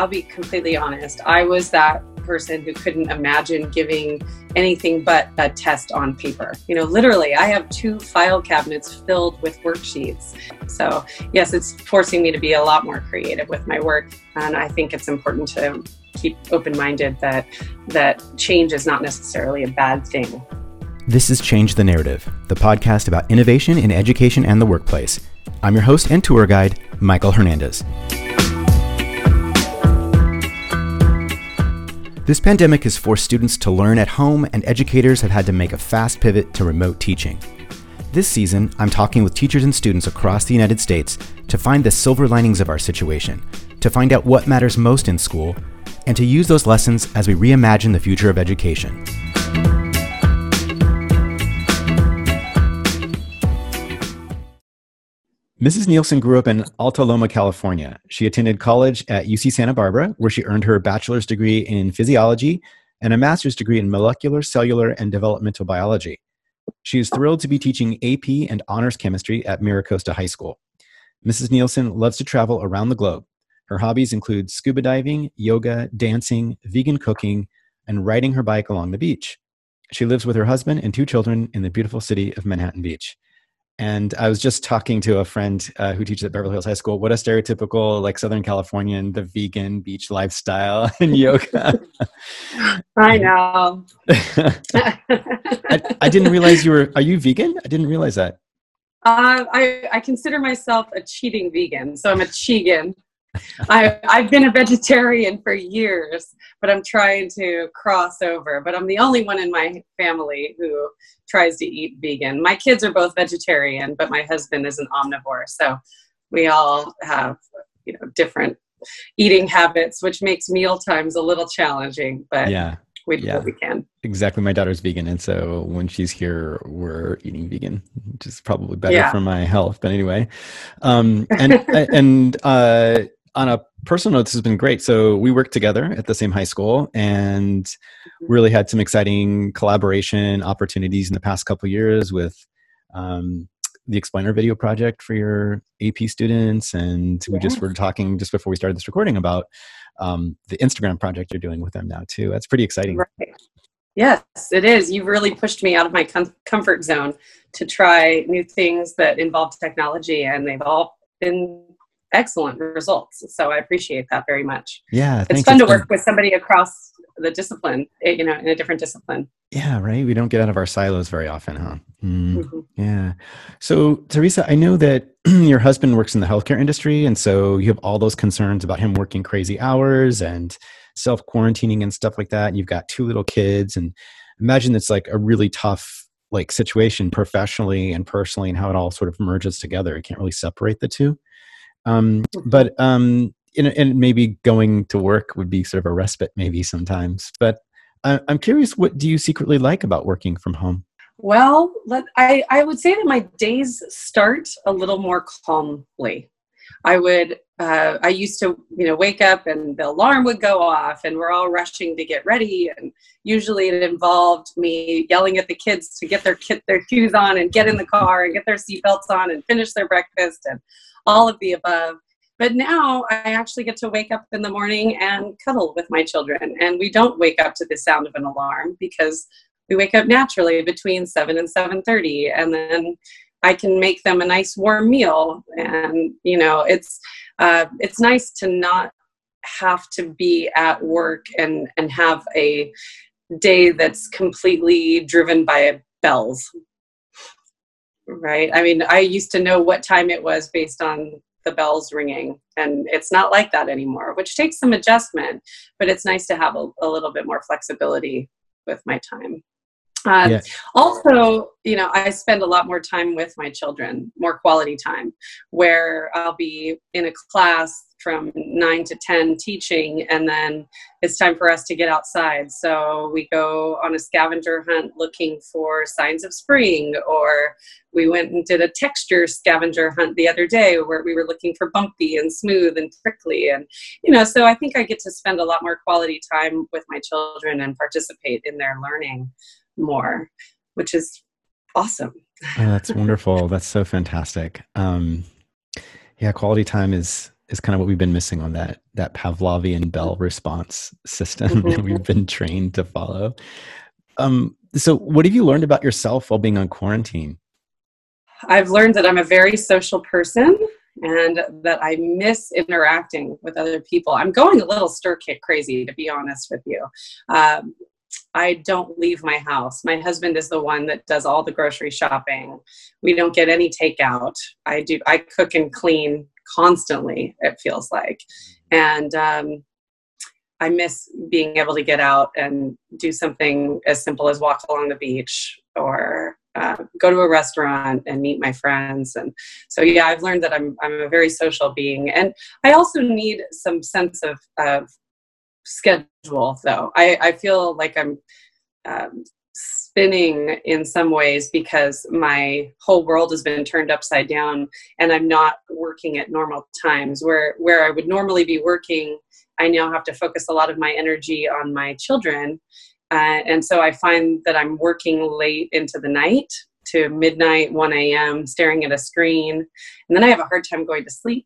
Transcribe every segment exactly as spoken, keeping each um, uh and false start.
I'll be completely honest. I was that person who couldn't imagine giving anything but a test on paper. You know, literally, I have two file cabinets filled with worksheets. So yes, it's forcing me to be a lot more creative with my work. And I think it's important to keep open-minded that that change is not necessarily a bad thing. This is Change the Narrative, the podcast about innovation in education and the workplace. I'm your host and tour guide, Michael Hernandez. This pandemic has forced students to learn at home, and educators have had to make a fast pivot to remote teaching. This season, I'm talking with teachers and students across the United States to find the silver linings of our situation, to find out what matters most in school, and to use those lessons as we reimagine the future of education. Missus Nielsen grew up in Alta Loma, California. She attended college at U C Santa Barbara, where she earned her bachelor's degree in physiology and a master's degree in molecular, cellular, and developmental biology. She is thrilled to be teaching A P and honors chemistry at MiraCosta High School. Missus Nielsen loves to travel around the globe. Her hobbies include scuba diving, yoga, dancing, vegan cooking, and riding her bike along the beach. She lives with her husband and two children in the beautiful city of Manhattan Beach. And I was just talking to a friend uh, who teaches at Beverly Hills High School. What a stereotypical, like, Southern Californian, the vegan beach lifestyle and yoga. I know. I, I didn't realize you were, are you vegan? I didn't realize that. Uh, I, I consider myself a cheating vegan. So I'm a chegan. I, I've been a vegetarian for years, but I'm trying to cross over. But I'm the only one in my family who tries to eat vegan. My kids are both vegetarian, but my husband is an omnivore. So we all have, you know, different eating habits, which makes meal times a little challenging, but yeah, we do yeah. what we can. Exactly. My daughter's vegan. And so when she's here, we're eating vegan, which is probably better yeah. for my health. But anyway, um, and, and, uh, on a personal note, this has been great. So we worked together at the same high school and really had some exciting collaboration opportunities in the past couple of years with um, the Explainer Video Project for your A P students. And we yeah. just were talking just before we started this recording about um, the Instagram project you're doing with them now too. That's pretty exciting. Right. Yes, it is. You've really pushed me out of my com- comfort zone to try new things that involve technology, and they've all been excellent results. So I appreciate that very much. Yeah. It's fun to work with somebody across the discipline, you know, in a different discipline. Yeah. Right. We don't get out of our silos very often, huh? Mm, mm-hmm. Yeah. So Teresa, I know that your husband works in the healthcare industry. And so you have all those concerns about him working crazy hours and self-quarantining and stuff like that. And you've got two little kids, and imagine it's like a really tough, like, situation professionally and personally, and how it all sort of merges together. You can't really separate the two. Um, but, um, you know, and maybe going to work would be sort of a respite maybe sometimes, but I, I'm curious, what do you secretly like about working from home? Well, let, I, I would say that my days start a little more calmly. I would, uh, I used to, you know, wake up and the alarm would go off and we're all rushing to get ready. And usually it involved me yelling at the kids to get their kit, their shoes on and get in the car and get their seatbelts on and finish their breakfast and all of the above. But now I actually get to wake up in the morning and cuddle with my children. And we don't wake up to the sound of an alarm because we wake up naturally between seven and seven thirty. And then I can make them a nice warm meal. And, you know, it's uh, it's nice to not have to be at work and, and have a day that's completely driven by bells. Right. I mean, I used to know what time it was based on the bells ringing, and it's not like that anymore, which takes some adjustment, but it's nice to have a, a little bit more flexibility with my time. Uh, yes. Also, you know, I spend a lot more time with my children, more quality time, where I'll be in a class from nine to ten teaching, and then it's time for us to get outside. So we go on a scavenger hunt looking for signs of spring, or we went and did a texture scavenger hunt the other day where we were looking for bumpy and smooth and prickly. And, you know, so I think I get to spend a lot more quality time with my children and participate in their learning more, which is awesome. Oh, that's wonderful. That's so fantastic. Um, yeah, quality time is is kind of what we've been missing on that, that Pavlovian bell response system that we've been trained to follow. Um, so what have you learned about yourself while being on quarantine? I've learned that I'm a very social person and that I miss interacting with other people. I'm going a little stir-kit crazy, to be honest with you. Um, I don't leave my house. My husband is the one that does all the grocery shopping. We don't get any takeout. I do. I cook and clean constantly, it feels like. And um, I miss being able to get out and do something as simple as walk along the beach or uh, go to a restaurant and meet my friends. And so, yeah, I've learned that I'm I'm a very social being. And I also need some sense of, of schedule, though. I, I feel like I'm um, spinning in some ways because my whole world has been turned upside down and I'm not working at normal times where, where I would normally be working. I now have to focus a lot of my energy on my children. Uh, and so I find that I'm working late into the night to midnight, one a.m., staring at a screen. And then I have a hard time going to sleep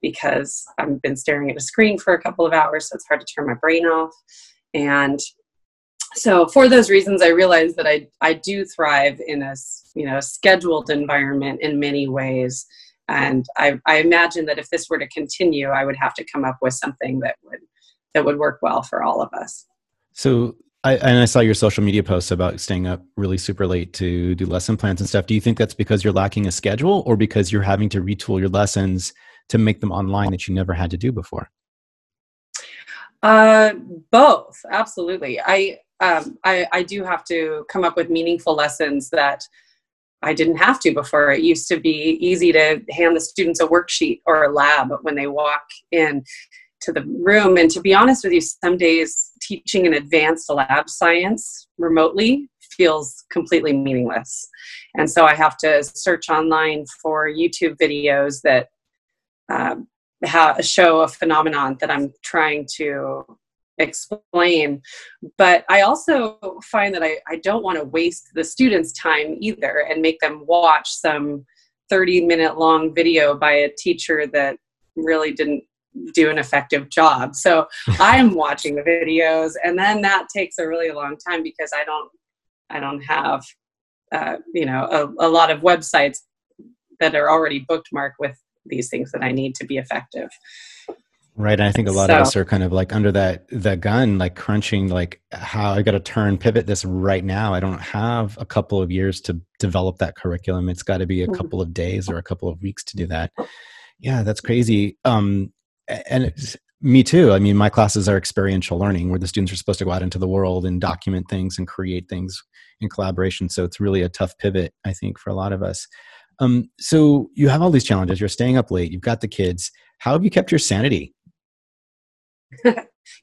because I've been staring at a screen for a couple of hours, so it's hard to turn my brain off. And so for those reasons, I realized that I I do thrive in a, you know, scheduled environment in many ways. And I, I imagine that if this were to continue, I would have to come up with something that would that would work well for all of us. So, I, and I saw your social media posts about staying up really super late to do lesson plans and stuff. Do you think that's because you're lacking a schedule or because you're having to retool your lessons to make them online that you never had to do before? Uh, both, absolutely. I, um, I I do have to come up with meaningful lessons that I didn't have to before. It used to be easy to hand the students a worksheet or a lab when they walk in to the room. And to be honest with you, some days teaching an advanced lab science remotely feels completely meaningless. And so I have to search online for YouTube videos that uh, ha- show a phenomenon that I'm trying to explain. But I also find that I, I don't want to waste the students' time either and make them watch some thirty minute long video by a teacher that really didn't do an effective job. So I'm watching the videos and then that takes a really long time because I don't, I don't have, uh, you know, a, a lot of websites that are already bookmarked with these things that I need to be effective. Right. And I think a lot so. of us are kind of like under that, the gun, like crunching, like how I got to turn, pivot this right now. I don't have a couple of years to develop that curriculum. It's got to be a couple of days or a couple of weeks to do that. Yeah, that's crazy. Um, and it's, me too. I mean, my classes are experiential learning where the students are supposed to go out into the world and document things and create things in collaboration. So it's really a tough pivot, I think, for a lot of us. Um, so you have all these challenges. You're staying up late. You've got the kids. How have you kept your sanity?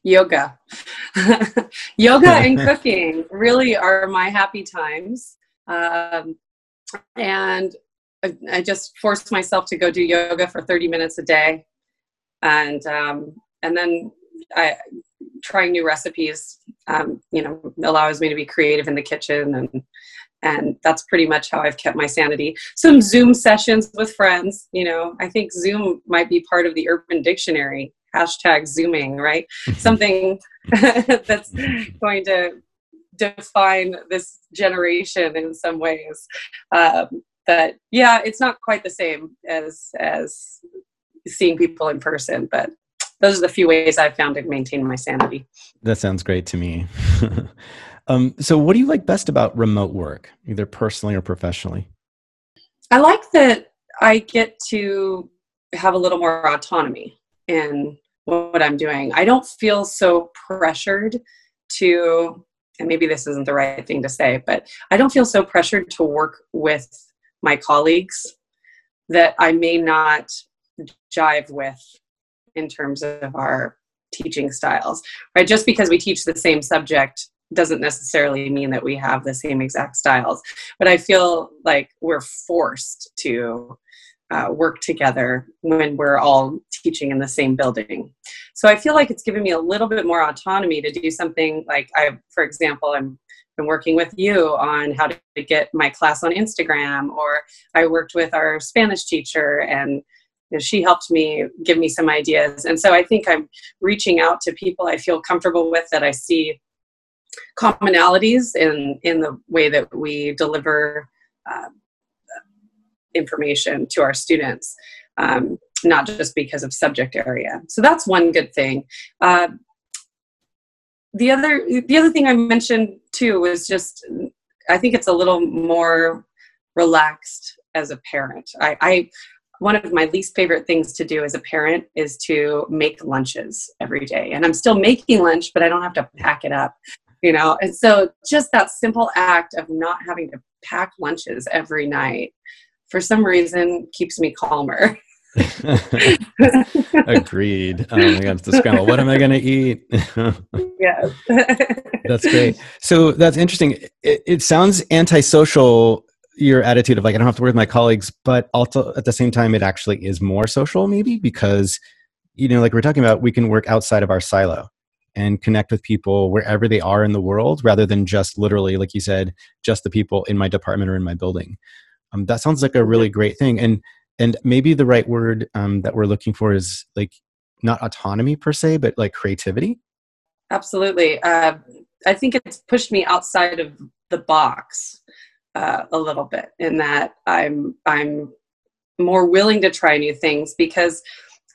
Yoga. Yoga and cooking really are my happy times. Um, and I, I just forced myself to go do yoga for thirty minutes a day. And, um, and then I, trying new recipes, um, you know, allows me to be creative in the kitchen. And, and that's pretty much how I've kept my sanity. Some Zoom sessions with friends, you know, I think Zoom might be part of the Urban Dictionary, hashtag Zooming, right? Something that's going to define this generation in some ways. Um, but yeah, it's not quite the same as, as, seeing people in person, but those are the few ways I've found to maintain my sanity. That sounds great to me. um, so what do you like best about remote work, either personally or professionally? I like that I get to have a little more autonomy in what I'm doing. I don't feel so pressured to, and maybe this isn't the right thing to say, but I don't feel so pressured to work with my colleagues that I may not jive with in terms of our teaching styles, right? Just because we teach the same subject doesn't necessarily mean that we have the same exact styles, but I feel like we're forced to uh, work together when we're all teaching in the same building. So I feel like it's given me a little bit more autonomy to do something like I, for example, I'm been working with you on how to get my class on Instagram, or I worked with our Spanish teacher and you know, she helped me give me some ideas. And so I think I'm reaching out to people I feel comfortable with, that I see commonalities in, in the way that we deliver uh, information to our students, um, not just because of subject area. So that's one good thing. Uh, the other, the other thing I mentioned too was just, I think it's a little more relaxed as a parent. I, I one of my least favorite things to do as a parent is to make lunches every day. And I'm still making lunch, but I don't have to pack it up, you know? And so just that simple act of not having to pack lunches every night, for some reason, keeps me calmer. Agreed. Oh my God, it's the scramble. What am I going to eat? Yeah. That's great. So that's interesting. It, it sounds antisocial, your attitude of like, I don't have to worry with my colleagues, but also at the same time, it actually is more social maybe because, you know, like we're talking about, we can work outside of our silo and connect with people wherever they are in the world rather than just literally, like you said, just the people in my department or in my building. Um, that sounds like a really great thing. And and maybe the right word um, that we're looking for is like not autonomy per se, but like creativity. Absolutely. Uh, I think it's pushed me outside of the box uh, a little bit in that I'm I'm more willing to try new things because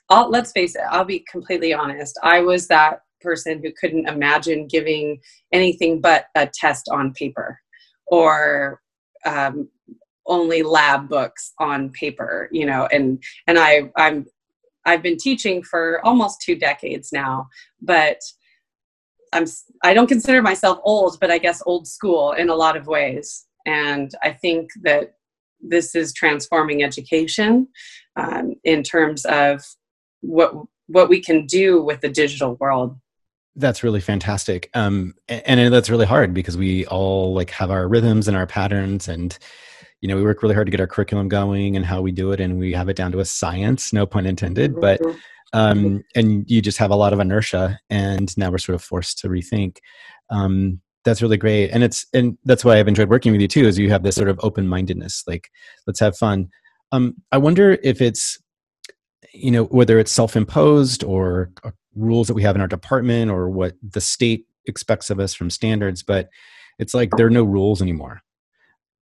I'll, let's face it, I'll be completely honest. I was that person who couldn't imagine giving anything but a test on paper or um, only lab books on paper, you know, and, and I, I'm, I've been teaching for almost two decades now, but I'm, I don't consider myself old, but I guess old school in a lot of ways. And I think that this is transforming education um, in terms of what, what we can do with the digital world. That's really fantastic. Um, and, and that's really hard because we all like have our rhythms and our patterns and, you know, we work really hard to get our curriculum going and how we do it, and we have it down to a science, no pun intended, but, um, and you just have a lot of inertia, and now we're sort of forced to rethink. Um, that's really great. And it's, and that's why I've enjoyed working with you too, is you have this sort of open-mindedness, like, let's have fun. Um, I wonder if it's, you know, whether it's self-imposed or, or rules that we have in our department or what the state expects of us from standards, but it's like, there are no rules anymore.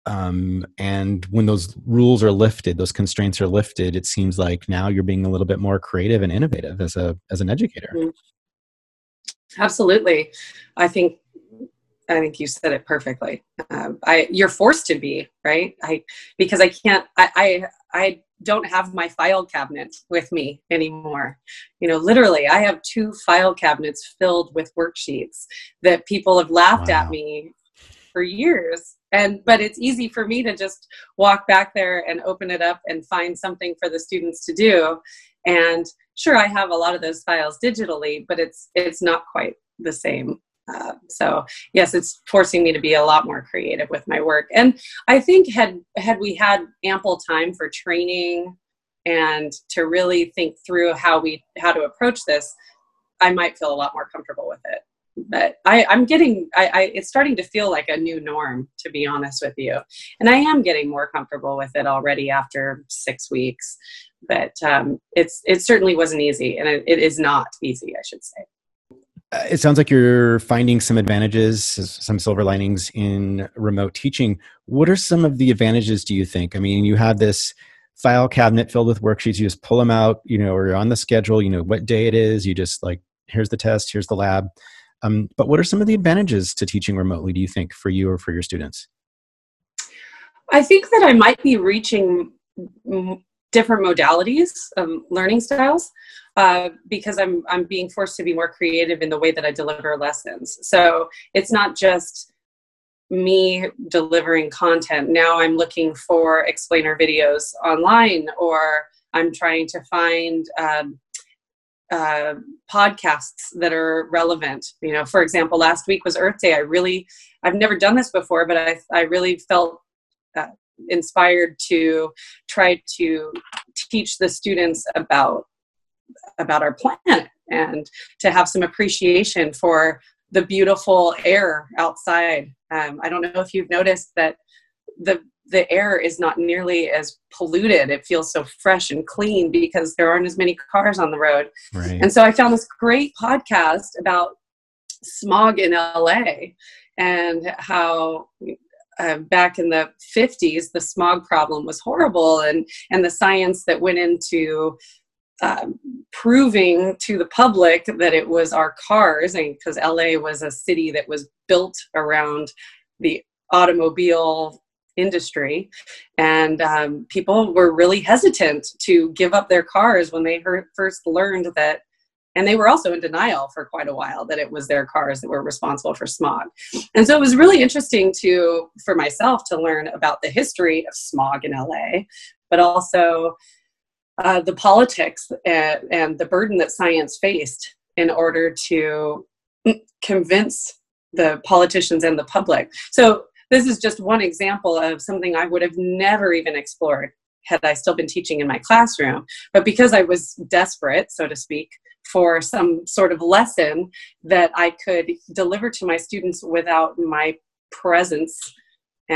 Um, and when those rules are lifted, those constraints are lifted, it seems like now you're being a little bit more creative and innovative as a, as an educator. Mm-hmm. Absolutely. I think, I think you said it perfectly. Uh, I, you're forced to be, right? I, because I can't, I, I, I don't have my file cabinet with me anymore. You know, literally I have two file cabinets filled with worksheets that people have laughed wow. at me for years. And, but it's easy for me to just walk back there and open it up and find something for the students to do. And sure, I have a lot of those files digitally, but it's, it's not quite the same. Uh, so yes, it's forcing me to be a lot more creative with my work. And I think had, had we had ample time for training and to really think through how we, how to approach this, I might feel a lot more comfortable with it. But I, I'm getting, I, I, it's starting to feel like a new norm, to be honest with you. And I am getting more comfortable with it already after six weeks. But um, it's it certainly wasn't easy. And it, it is not easy, I should say. It sounds like you're finding some advantages, some silver linings in remote teaching. What are some of the advantages, do you think? I mean, you have this file cabinet filled with worksheets. You just pull them out, you know, or you're on the schedule, you know, what day it is. You just like, here's the test, here's the lab. Um, but what are some of the advantages to teaching remotely, do you think, for you or for your students? I think that I might be reaching m- different modalities of learning styles uh, because I'm I'm being forced to be more creative in the way that I deliver lessons. So it's not just me delivering content. Now I'm looking for explainer videos online, or I'm trying to find Um, Uh, podcasts that are relevant. You know, for example, last week was Earth Day. I really, I've never done this before, but I, I really felt uh, inspired to try to teach the students about, about our planet and to have some appreciation for the beautiful air outside. Um, I don't know if you've noticed that the the air is not nearly as polluted. It feels so fresh and clean because there aren't as many cars on the road. Right. And so I found this great podcast about smog in L A and how uh, back in the fifties, the smog problem was horrible, and, and the science that went into Uh, proving to the public that it was our cars, and because L A was a city that was built around the automobile industry, and um, people were really hesitant to give up their cars when they heard, first learned that, and they were also in denial for quite a while that it was their cars that were responsible for smog. And so it was really interesting to, for myself, to learn about the history of smog in L A, but also Uh, the politics and, and the burden that science faced in order to convince the politicians and the public. So this is just one example of something I would have never even explored had I still been teaching in my classroom. But because I was desperate, so to speak, for some sort of lesson that I could deliver to my students without my presence,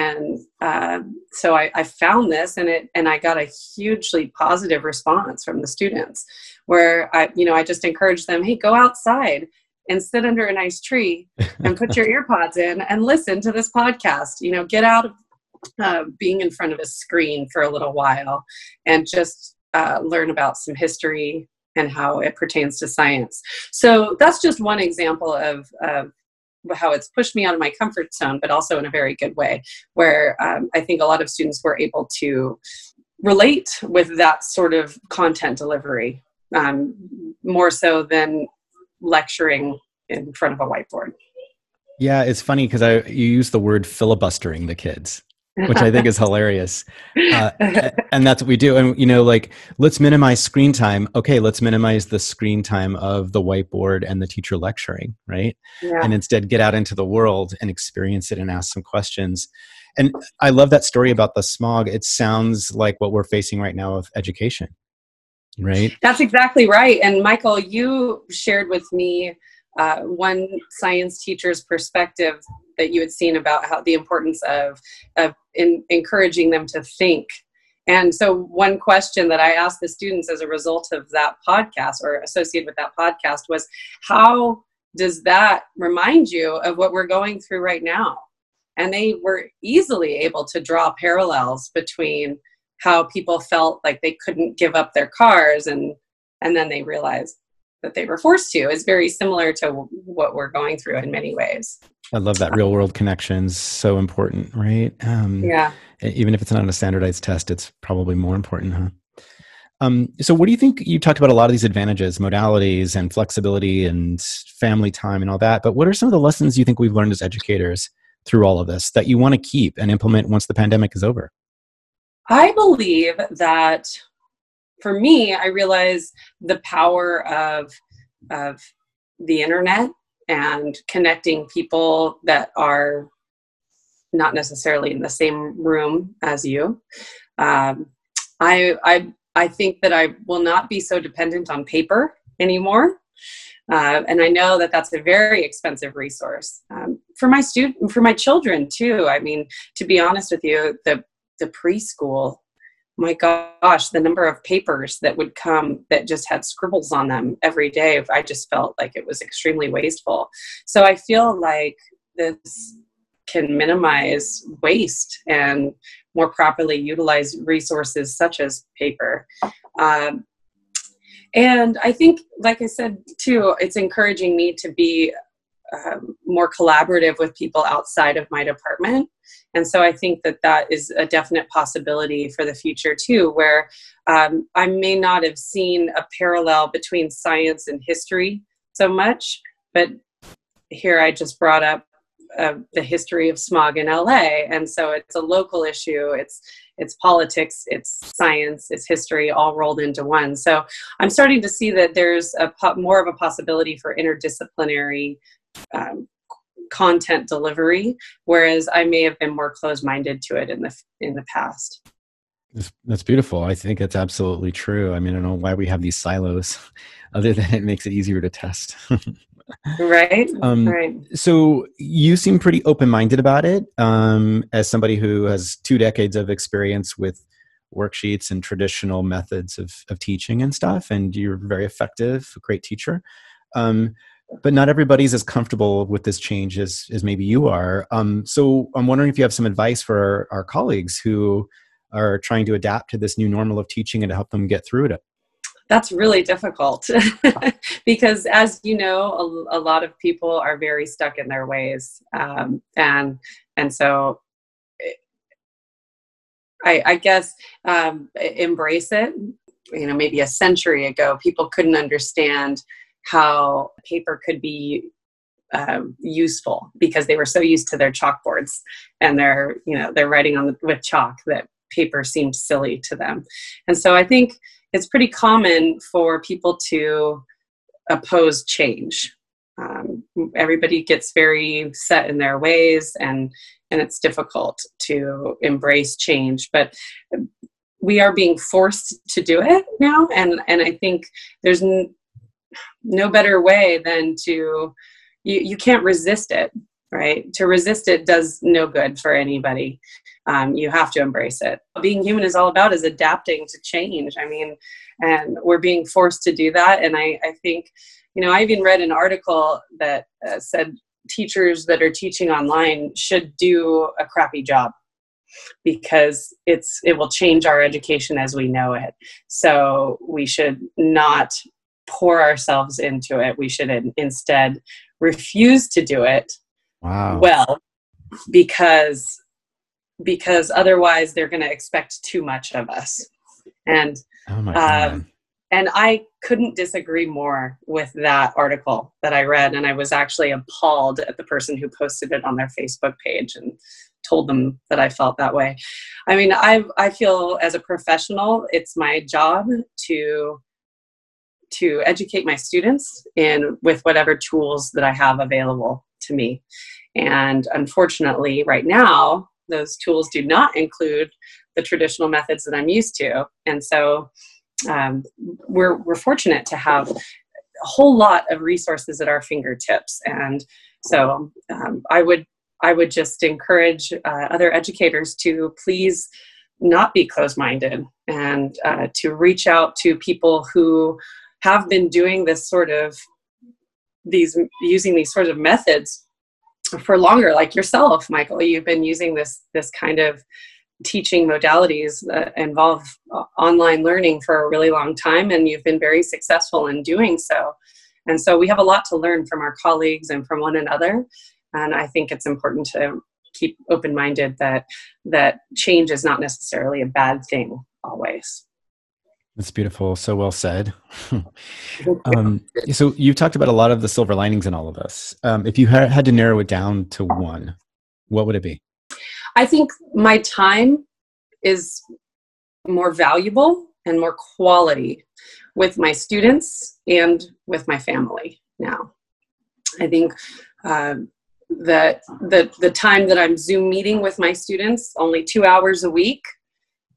And uh, so I, I found this, and it, and I got a hugely positive response from the students, where I, you know, I just encouraged them, hey, go outside and sit under a nice tree and put your AirPods in and listen to this podcast. You know, get out of uh, being in front of a screen for a little while and just uh, learn about some history and how it pertains to science. So that's just one example of Uh, how it's pushed me out of my comfort zone, but also in a very good way, where um, I think a lot of students were able to relate with that sort of content delivery, um, more so than lecturing in front of a whiteboard. Yeah, it's funny because I you use the word filibustering the kids, which I think is hilarious. Uh, and that's what we do. And, you know, like, let's minimize screen time. Okay, let's minimize the screen time of the whiteboard and the teacher lecturing, right? Yeah. And instead get out into the world and experience it and ask some questions. And I love that story about the smog. It sounds like what we're facing right now of education, right? That's exactly right. And Michael, you shared with me uh, one science teacher's perspective that you had seen about how the importance of, of in encouraging them to think. And so one question that I asked the students as a result of that podcast, or associated with that podcast, was, how does that remind you of what we're going through right now? And they were easily able to draw parallels between how people felt like they couldn't give up their cars, and, and then they realized that they were forced to. Is very similar to what we're going through in many ways. I love that real world connection's so important, right? Um, yeah. Even if it's not a standardized test, it's probably more important, huh? Um, so what do you think? You talked about a lot of these advantages, modalities and flexibility and family time and all that, but what are some of the lessons you think we've learned as educators through all of this that you want to keep and implement once the pandemic is over? I believe that for me, I realize the power of, of the internet and connecting people that are not necessarily in the same room as you. Um, I, I, I think that I will not be so dependent on paper anymore. Uh, and I know that that's a very expensive resource um, for my student, for my children too. I mean, to be honest with you, the, the preschool, my gosh, the number of papers that would come that just had scribbles on them every day, I just felt like it was extremely wasteful. So I feel like this can minimize waste and more properly utilize resources such as paper. Um, and I think, like I said, too, it's encouraging me to be Um, more collaborative with people outside of my department. And so I think that that is a definite possibility for the future too, where um, I may not have seen a parallel between science and history so much, but here I just brought up uh, the history of smog in L A. And so it's a local issue. It's, it's politics, it's science, it's history, all rolled into one. So I'm starting to see that there's a po- more of a possibility for interdisciplinary Um, content delivery, whereas I may have been more closed-minded to it in the in the past. That's, that's beautiful. I think that's absolutely true. I mean, I don't know why we have these silos other than it makes it easier to test. Right. Um, right. So you seem pretty open-minded about it, um, as somebody who has two decades of experience with worksheets and traditional methods of, of teaching and stuff. And you're very effective, a great teacher. Um, but not everybody's as comfortable with this change as, as maybe you are. Um, so I'm wondering if you have some advice for our, our colleagues who are trying to adapt to this new normal of teaching and to help them get through it. That's really difficult because, as you know, a, a lot of people are very stuck in their ways. Um, and, and so I, I guess um, embrace it. You know, maybe a century ago, people couldn't understand how paper could be Um, useful because they were so used to their chalkboards and their, you know, they're writing on the, with chalk, that paper seemed silly to them. And so I think it's pretty common for people to oppose change. Um, everybody gets very set in their ways, and and it's difficult to embrace change, but we are being forced to do it now. And, and I think there's n- no better way than to You, you can't resist it, right? To resist it does no good for anybody. Um, you have to embrace it. Being human is all about is adapting to change. I mean, and we're being forced to do that. And I, I think, you know, I even read an article that uh, said teachers that are teaching online should do a crappy job because it's it will change our education as we know it. So we should not pour ourselves into it. We should in, instead refuse to do it wow. well, because because otherwise they're going to expect too much of us. And oh my God. Um, and I couldn't disagree more with that article that I read, and I was actually appalled at the person who posted it on their Facebook page and told them that I felt that way. I mean, I I feel as a professional, it's my job to to educate my students in with whatever tools that I have available to me. And unfortunately, right now, those tools do not include the traditional methods that I'm used to. And so um, we're, we're fortunate to have a whole lot of resources at our fingertips. And so um, I would, I would just encourage uh, other educators to please not be closed-minded and uh, to reach out to people who have been doing this sort of these using these sorts of methods for longer, like yourself, Michael. You've been using this this kind of teaching modalities that involve online learning for a really long time, and you've been very successful in doing so. And so we have a lot to learn from our colleagues and from one another. And I think it's important to keep open-minded that that change is not necessarily a bad thing always. That's beautiful. So well said. um, so you've talked about a lot of the silver linings in all of this. Um, if you had, had to narrow it down to one, what would it be? I think my time is more valuable and more quality with my students and with my family now. I think uh, that the, the time that I'm Zoom meeting with my students, only two hours a week,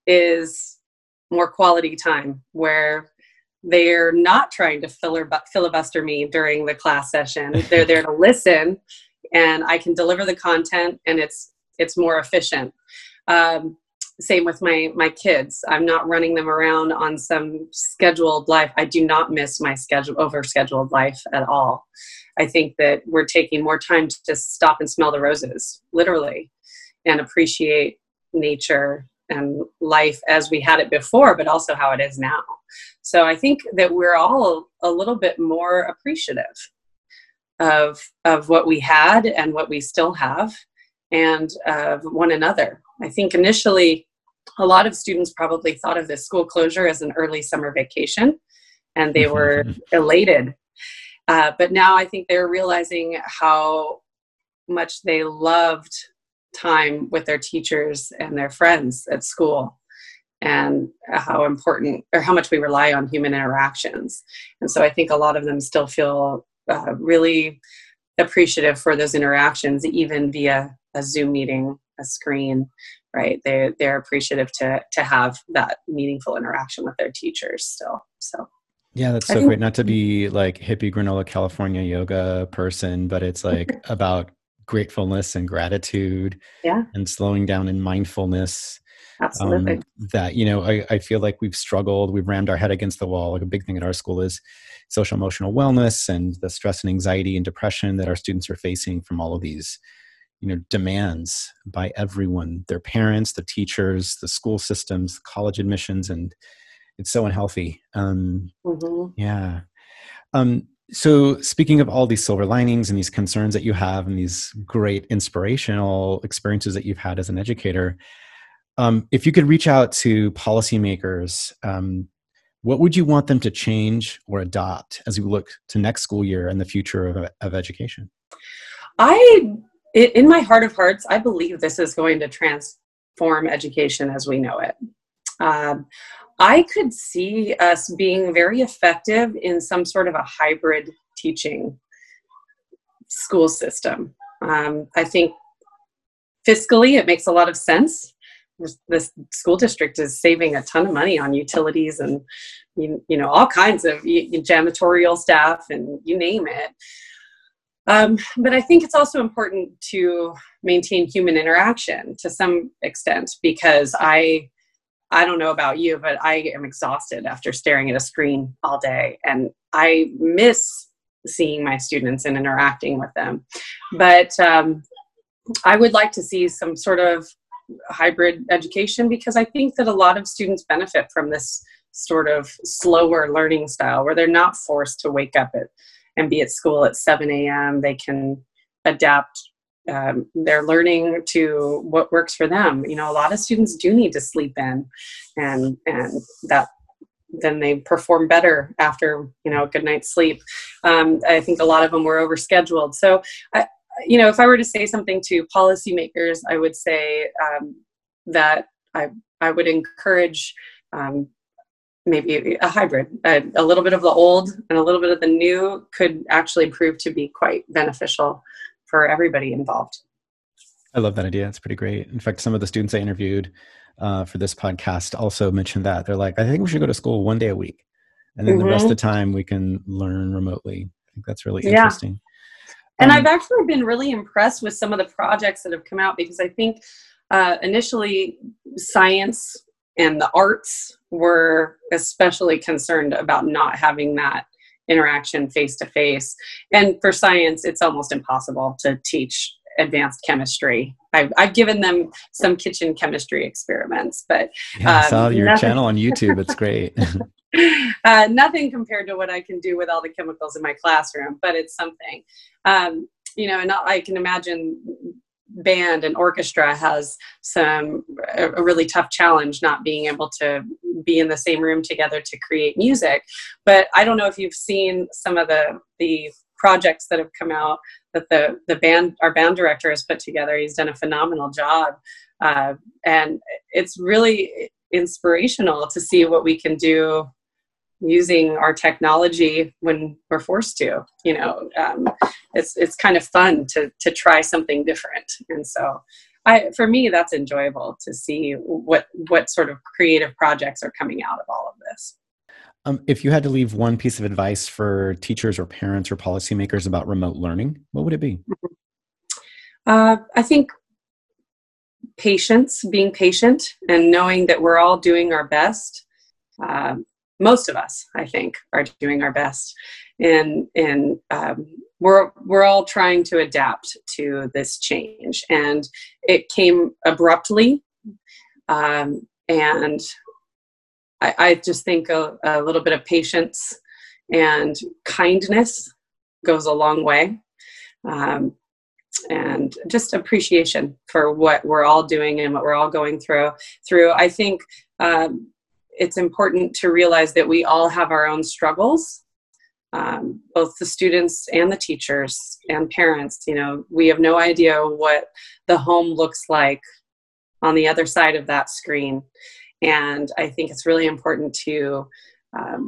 is more quality time where they're not trying to filibuster me during the class session. They're there to listen, and I can deliver the content, and it's it's more efficient. Um, same with my my kids. I'm not running them around on some scheduled life. I do not miss my schedule over scheduled life at all. I think that we're taking more time to just stop and smell the roses, literally, and appreciate nature and life as we had it before, but also how it is now. So I think that we're all a little bit more appreciative of of what we had and what we still have, and of one another. I think initially a lot of students probably thought of this school closure as an early summer vacation, and they were elated. Uh, but now I think they're realizing how much they loved time with their teachers and their friends at school, and how important or how much we rely on human interactions. And so I think a lot of them still feel uh, really appreciative for those interactions, even via a Zoom meeting, a screen, right? They, they're appreciative to to have that meaningful interaction with their teachers still. So yeah, that's so great. Not to be like hippie granola California yoga person, but it's like about gratefulness and gratitude yeah. and slowing down in mindfulness. Absolutely. Um, that, you know, I, I feel like we've struggled, we've rammed our head against the wall. Like a big thing at our school is social emotional wellness and the stress and anxiety and depression that our students are facing from all of these, you know, demands by everyone, their parents, the teachers, the school systems, college admissions, and it's so unhealthy. Um, mm-hmm. Yeah. Um, so speaking of all these silver linings and these concerns that you have and these great inspirational experiences that you've had as an educator, Um, if you could reach out to policymakers, um, what would you want them to change or adopt as we look to next school year and the future of, of education? I, in my heart of hearts, I believe this is going to transform education as we know it. Um, I could see us being very effective in some sort of a hybrid teaching school system. Um, I think fiscally, it makes a lot of sense. This school district is saving a ton of money on utilities and, you, you know, all kinds of janitorial staff and you name it. Um, but I think it's also important to maintain human interaction to some extent, because I, I don't know about you, but I am exhausted after staring at a screen all day, and I miss seeing my students and interacting with them. But um, I would like to see some sort of hybrid education, because I think that a lot of students benefit from this sort of slower learning style where they're not forced to wake up at and be at school at seven a.m. They can adapt um, their learning to what works for them. You know, a lot of students do need to sleep in, and and that then they perform better after, you know, a good night's sleep. Um, I think a lot of them were overscheduled. So I, You know, if I were to say something to policymakers, I would say um, that I I would encourage um, maybe a hybrid. A, a little bit of the old and a little bit of the new could actually prove to be quite beneficial for everybody involved. I love that idea. It's pretty great. In fact, some of the students I interviewed uh, for this podcast also mentioned that. They're like, I think we should go to school one day a week, and then mm-hmm. the rest of the time we can learn remotely. I think that's really yeah. interesting. And I've actually been really impressed with some of the projects that have come out, because I think uh, initially science and the arts were especially concerned about not having that interaction face to face. And for science, it's almost impossible to teach advanced chemistry. I've, I've given them some kitchen chemistry experiments, but yeah, um, I saw your nothing. channel on YouTube. It's great. Uh, nothing compared to what I can do with all the chemicals in my classroom, but it's something. Um, you know, and I can imagine band and orchestra has some, a, a really tough challenge not being able to be in the same room together to create music. But I don't know if you've seen some of the, the projects that have come out that the, the band, our band director has put together. He's done a phenomenal job. Uh, and it's really inspirational to see what we can do using our technology when we're forced to, you know, um, it's, it's kind of fun to, to try something different. And so I, for me, that's enjoyable to see what, what sort of creative projects are coming out of all of this. Um, if you had to leave one piece of advice for teachers or parents or policymakers about remote learning, what would it be? Uh, I think patience, being patient and knowing that we're all doing our best. Um, Most of us, I think, are doing our best, and and um, we're we're all trying to adapt to this change. And it came abruptly, um, and I, I just think a, a little bit of patience and kindness goes a long way, um, and just appreciation for what we're all doing and what we're all going through. Through, I think. Um, It's important to realize that we all have our own struggles, um, both the students and the teachers and parents. You know, we have no idea what the home looks like on the other side of that screen. And I think it's really important to um,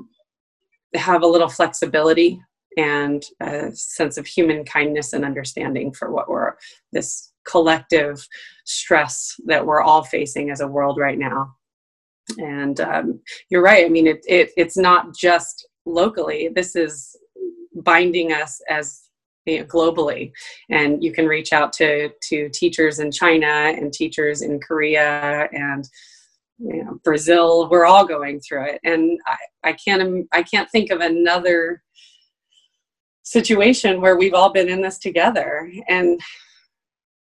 have a little flexibility and a sense of human kindness and understanding for what we're, this collective stress that we're all facing as a world right now. And um, you're right. I mean, it, it it's not just locally. This is binding us as you know, globally. And you can reach out to to teachers in China and teachers in Korea and you know, Brazil. We're all going through it. And I, I can't I can't think of another situation where we've all been in this together. And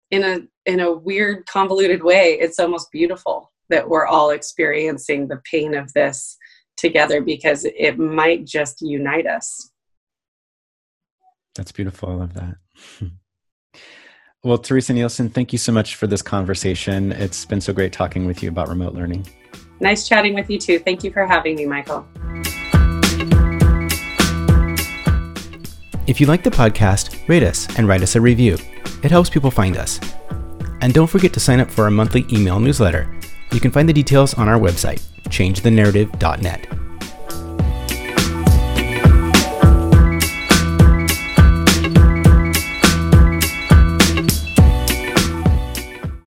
in a in a weird, convoluted way, it's almost beautiful that we're all experiencing the pain of this together, because it might just unite us. That's beautiful. I love that. Well, Teresa Nielsen, thank you so much for this conversation. It's been so great talking with you about remote learning. Nice chatting with you too. Thank you for having me, Michael. If you like the podcast, rate us and write us a review. It helps people find us. And don't forget to sign up for our monthly email newsletter. You can find the details on our website, change the narrative dot net.